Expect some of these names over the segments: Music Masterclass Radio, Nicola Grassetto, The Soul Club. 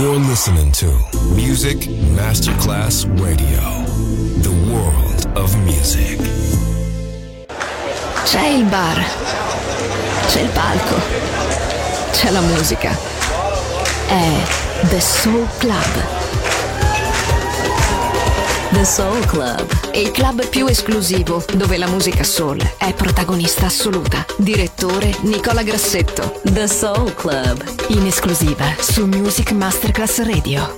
You're listening to Music Masterclass Radio, the world of music. C'è il bar, c'è il palco, c'è la musica. È The Soul Club. The Soul Club è il club più esclusivo dove la musica soul è protagonista assoluta. Direttore Nicola Grassetto. The Soul Club, in esclusiva su Music Masterclass Radio.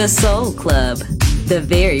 The Soul Club, the very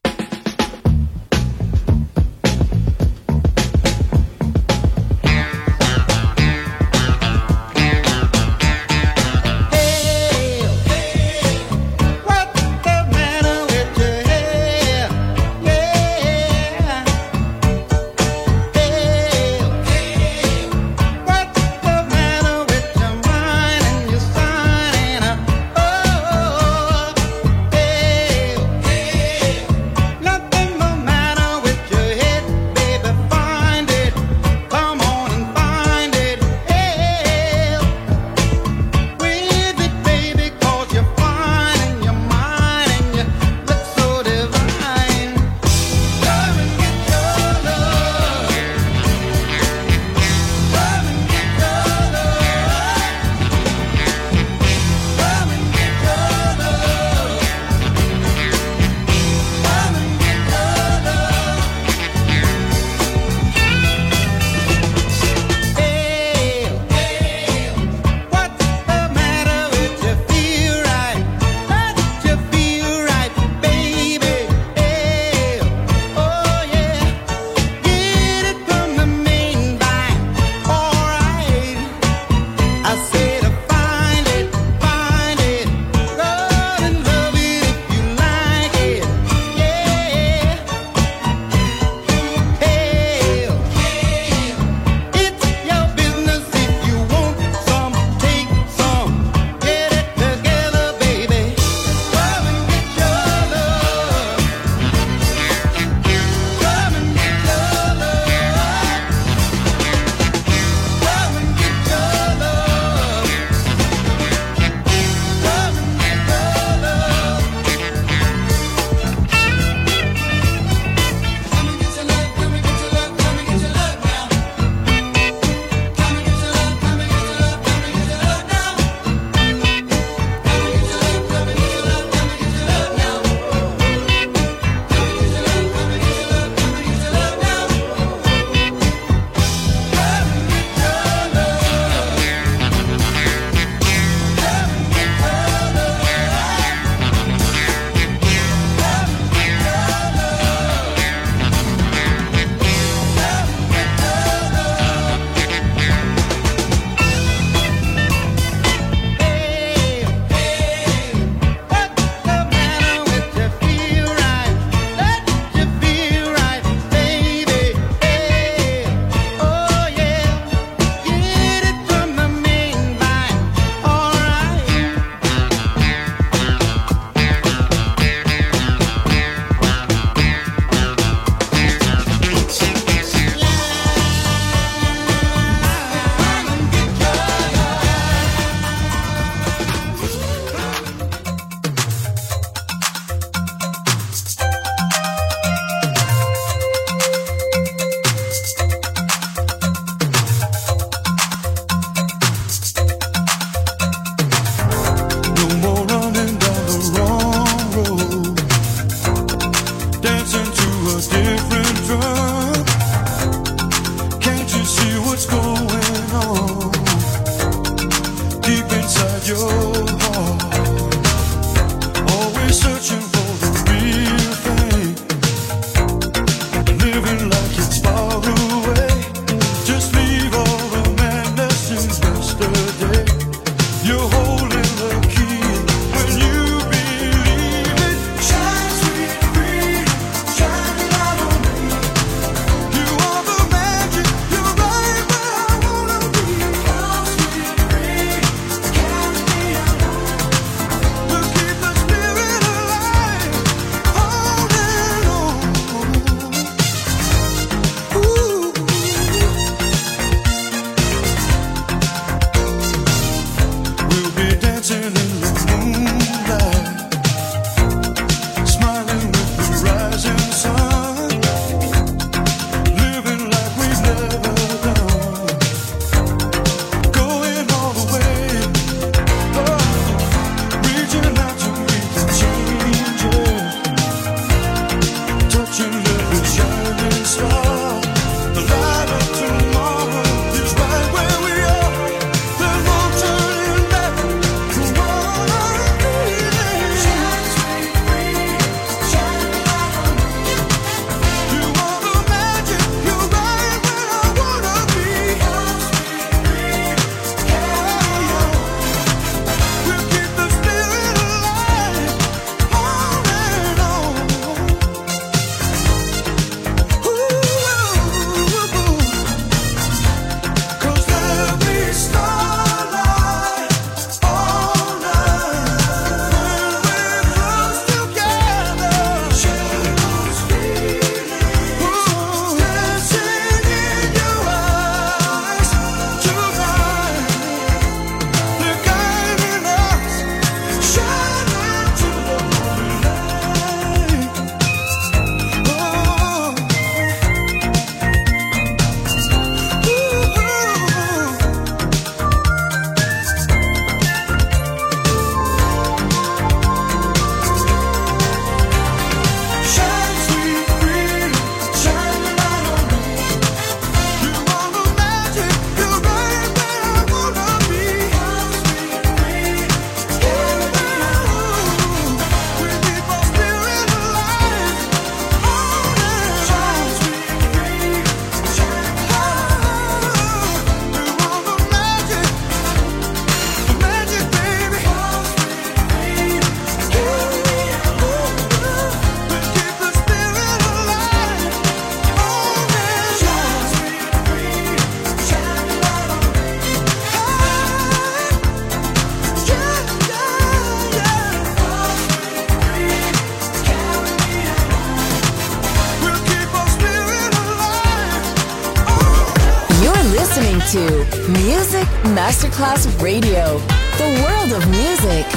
to Music Masterclass Radio, the world of music.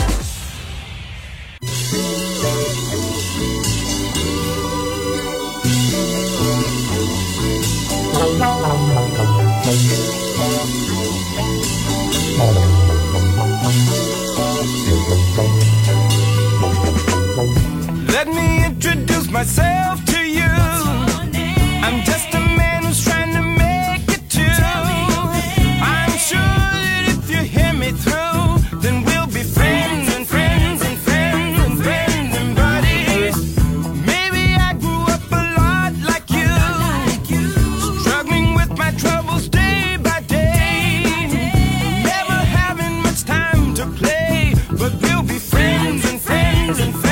Let me introduce myself to you. I'm just a man who's trying to make it to. I'm sure that if you hear me through, then we'll be friends and friends and friends and friends and buddies. Maybe I grew up a lot like you, struggling with my troubles day by day, never having much time to play, but we'll be friends and friends and friends.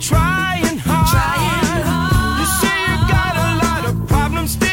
Trying hard. You say you got a lot of problems still.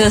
The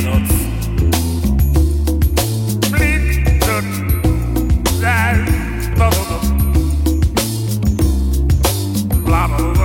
carrots. Bleak, duck, dive, bubble, blah, blah, blah.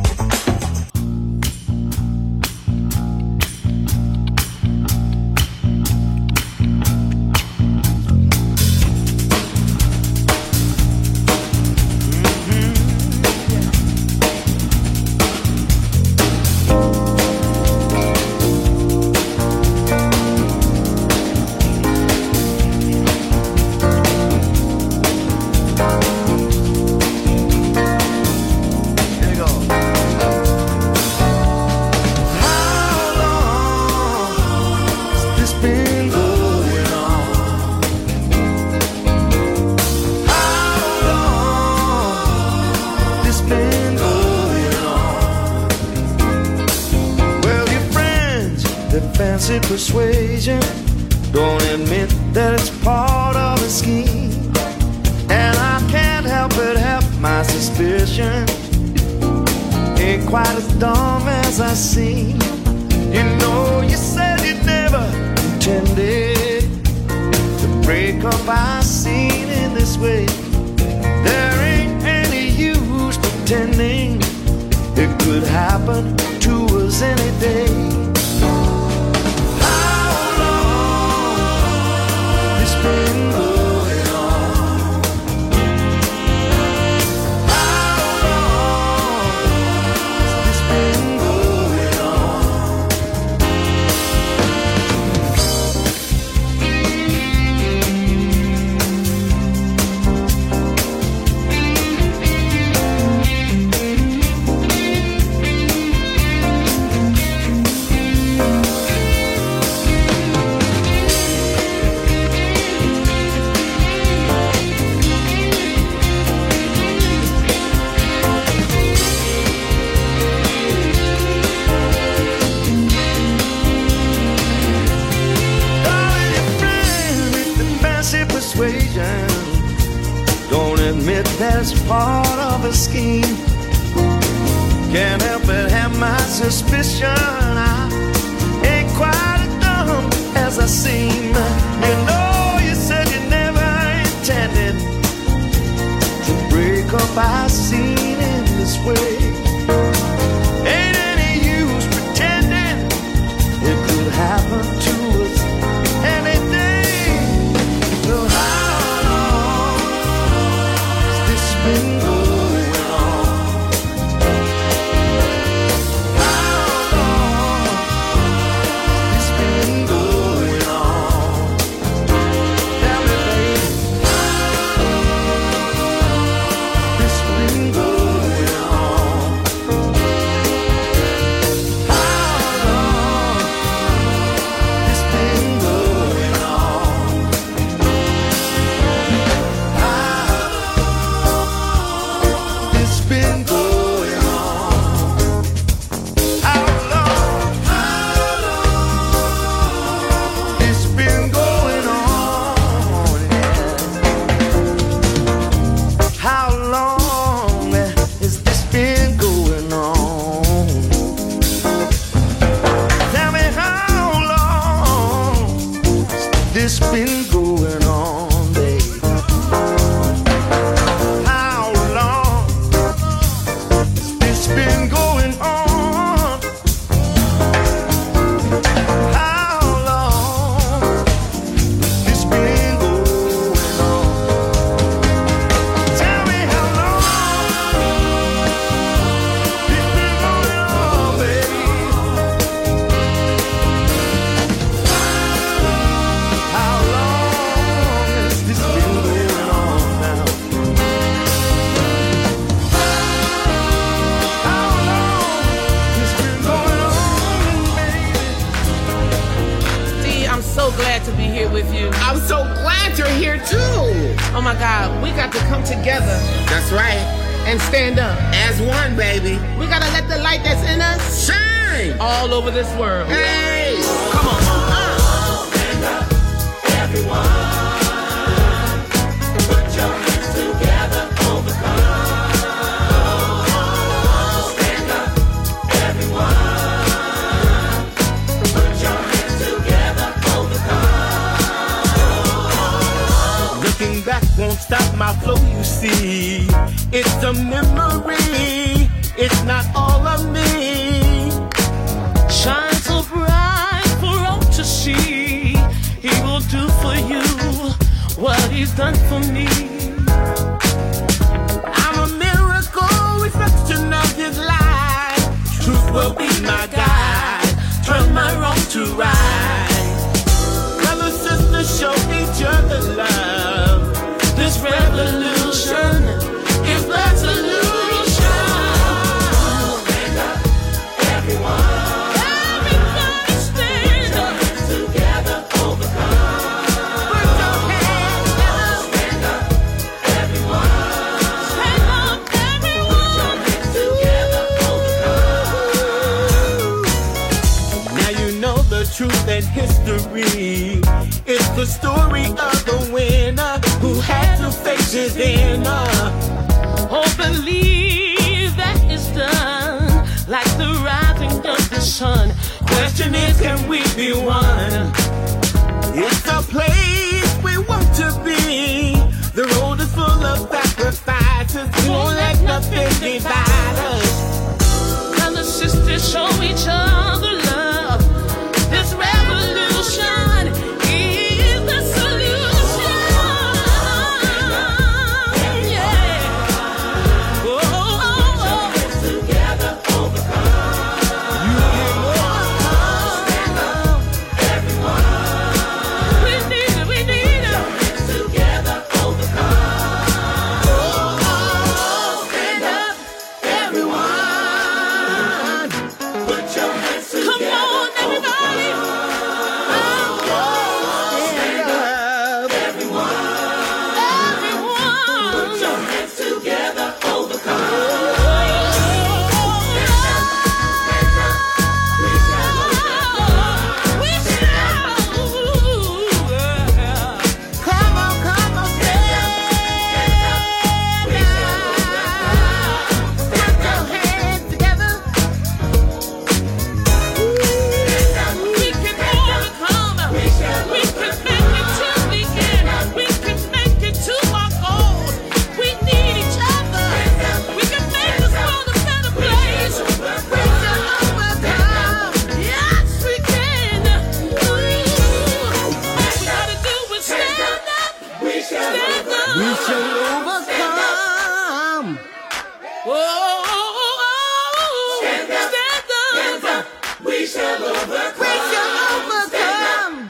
that's part of a scheme. Can't help but have my suspicion I ain't quite as dumb as I seem. You know you said you never intended to break up our scene in this way. Ain't any use pretending it could happen to us. Everyone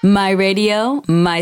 My radio, my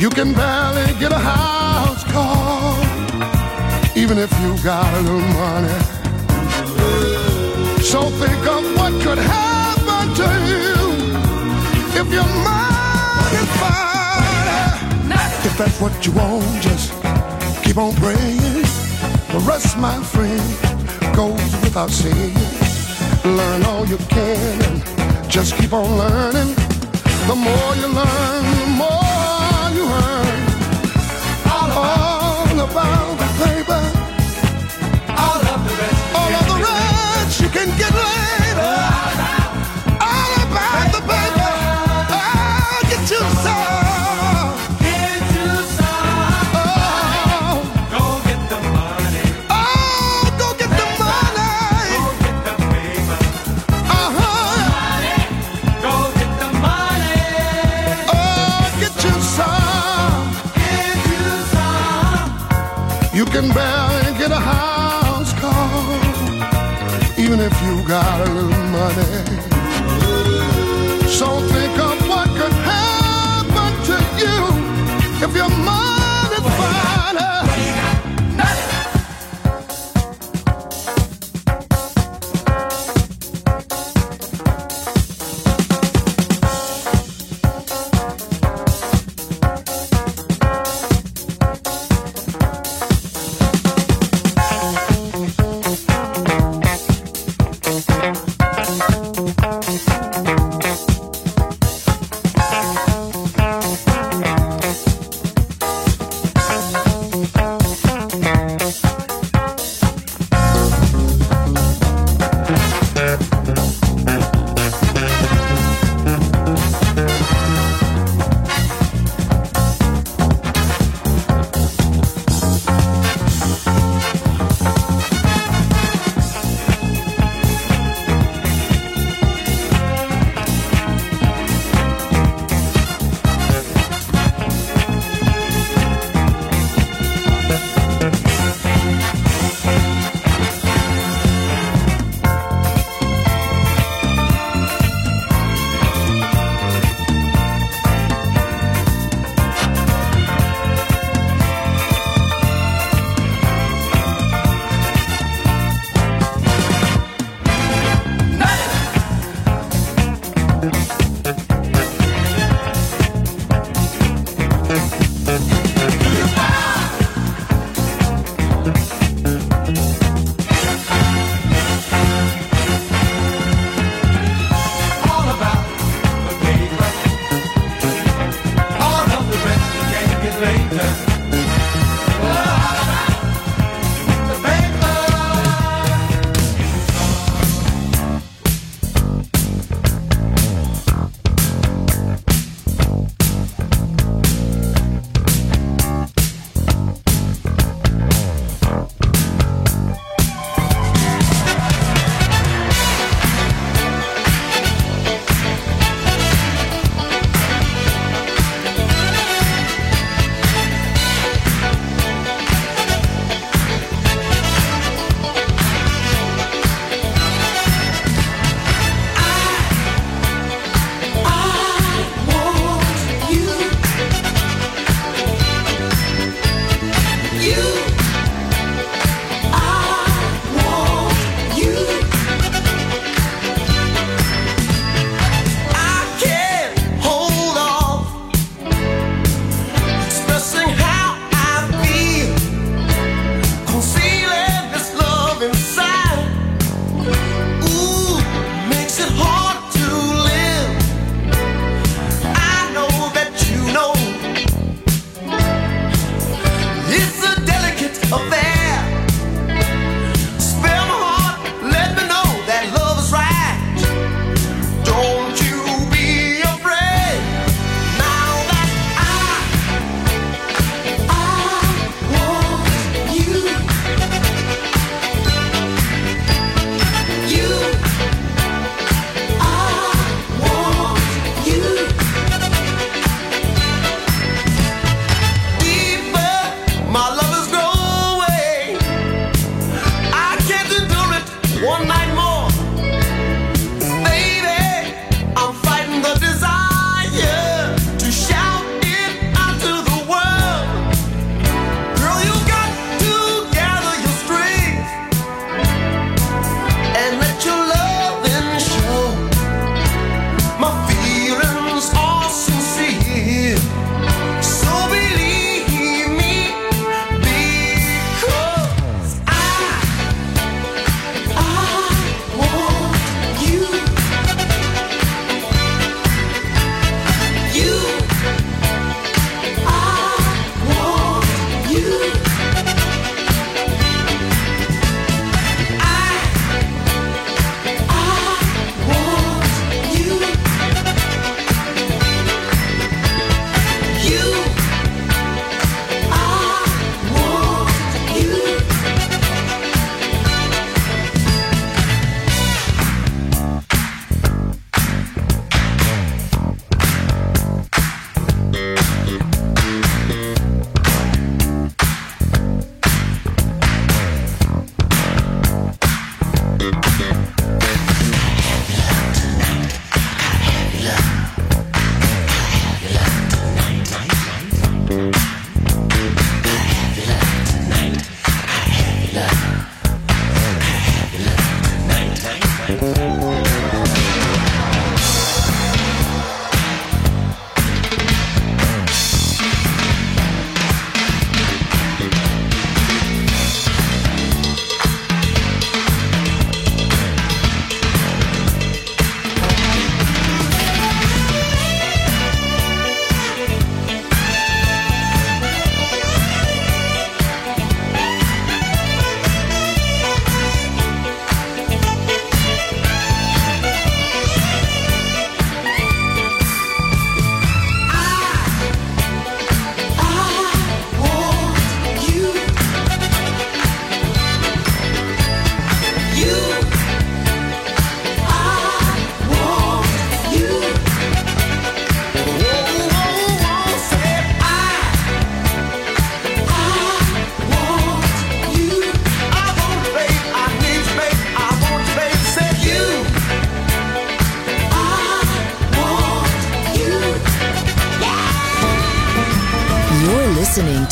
You can barely get a house call, even if you got a little money. So think of what could happen to you if your mind is fine. If that's what you want, just keep on praying. The rest, my friend, goes without saying. Learn all you can and just keep on learning. The more you learn, the more about the paper, all of the rest you can get later. All about the paper, I'll get you some. Get you some. Oh, go get the money. Oh, go get the money. Go get the paper. Go get the money. Oh, get you some. You can barely get a house call, even if you got a little money. So think of what could happen to you if your mind is fine. later.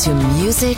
To Music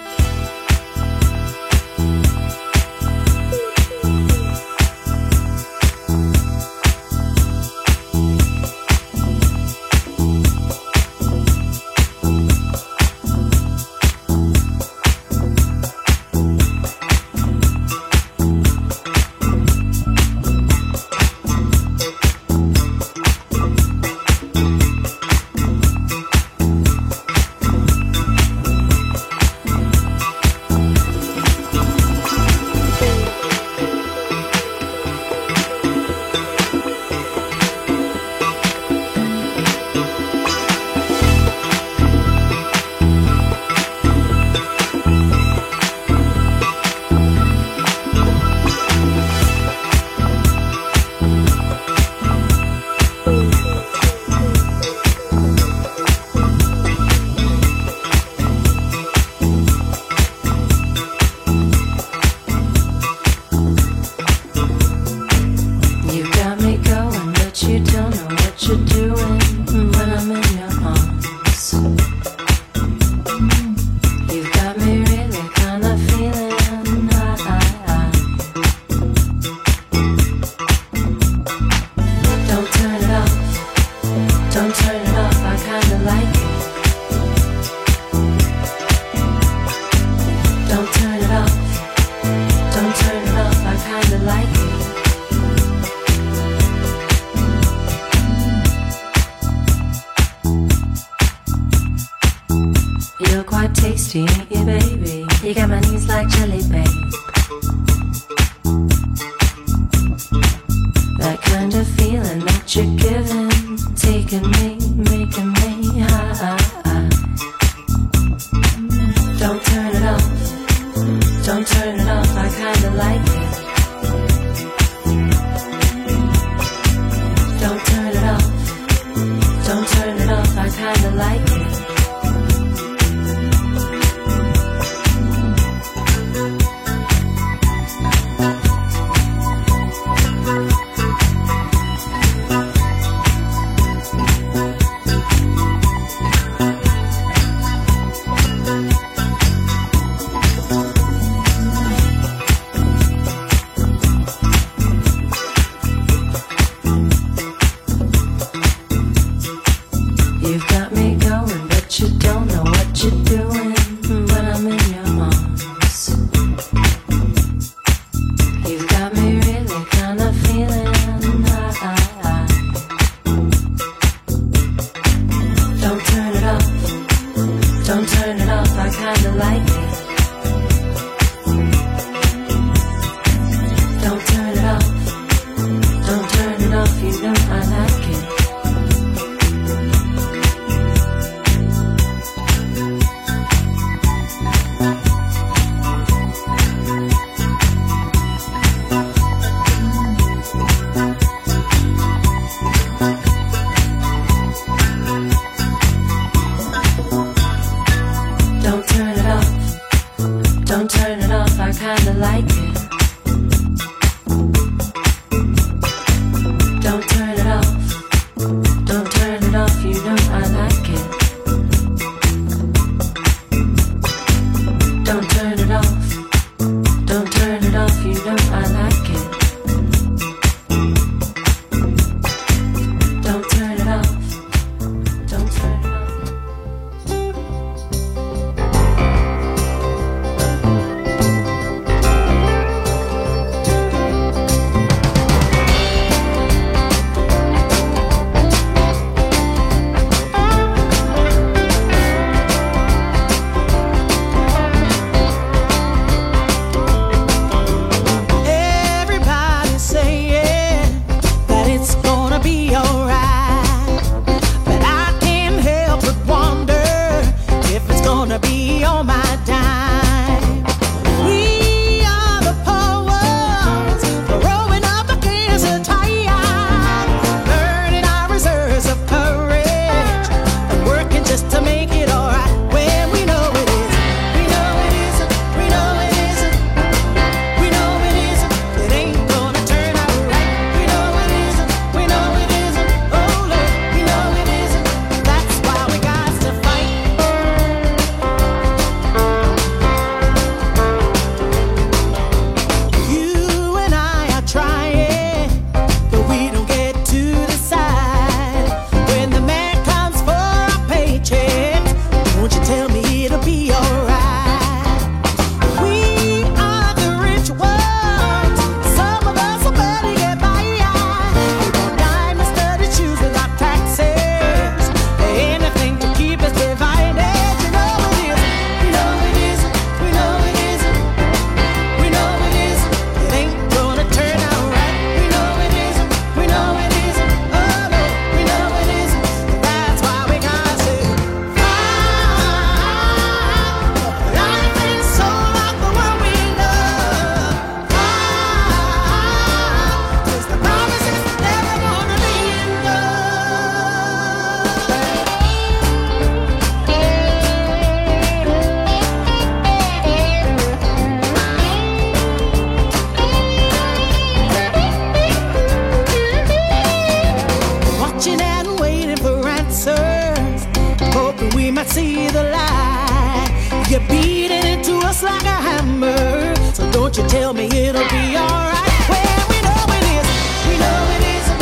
turn it off, I kinda like it. Don't turn it off, don't turn it off, I kinda like it. You're quite tasty, ain't you, baby? You got my knees like jelly, babe. That kind of feeling that you're giving, taking me, making me high. Don't turn it off, don't turn it off, I kinda like it. Don't turn it off, don't turn it off, I kinda like it. We know it isn't.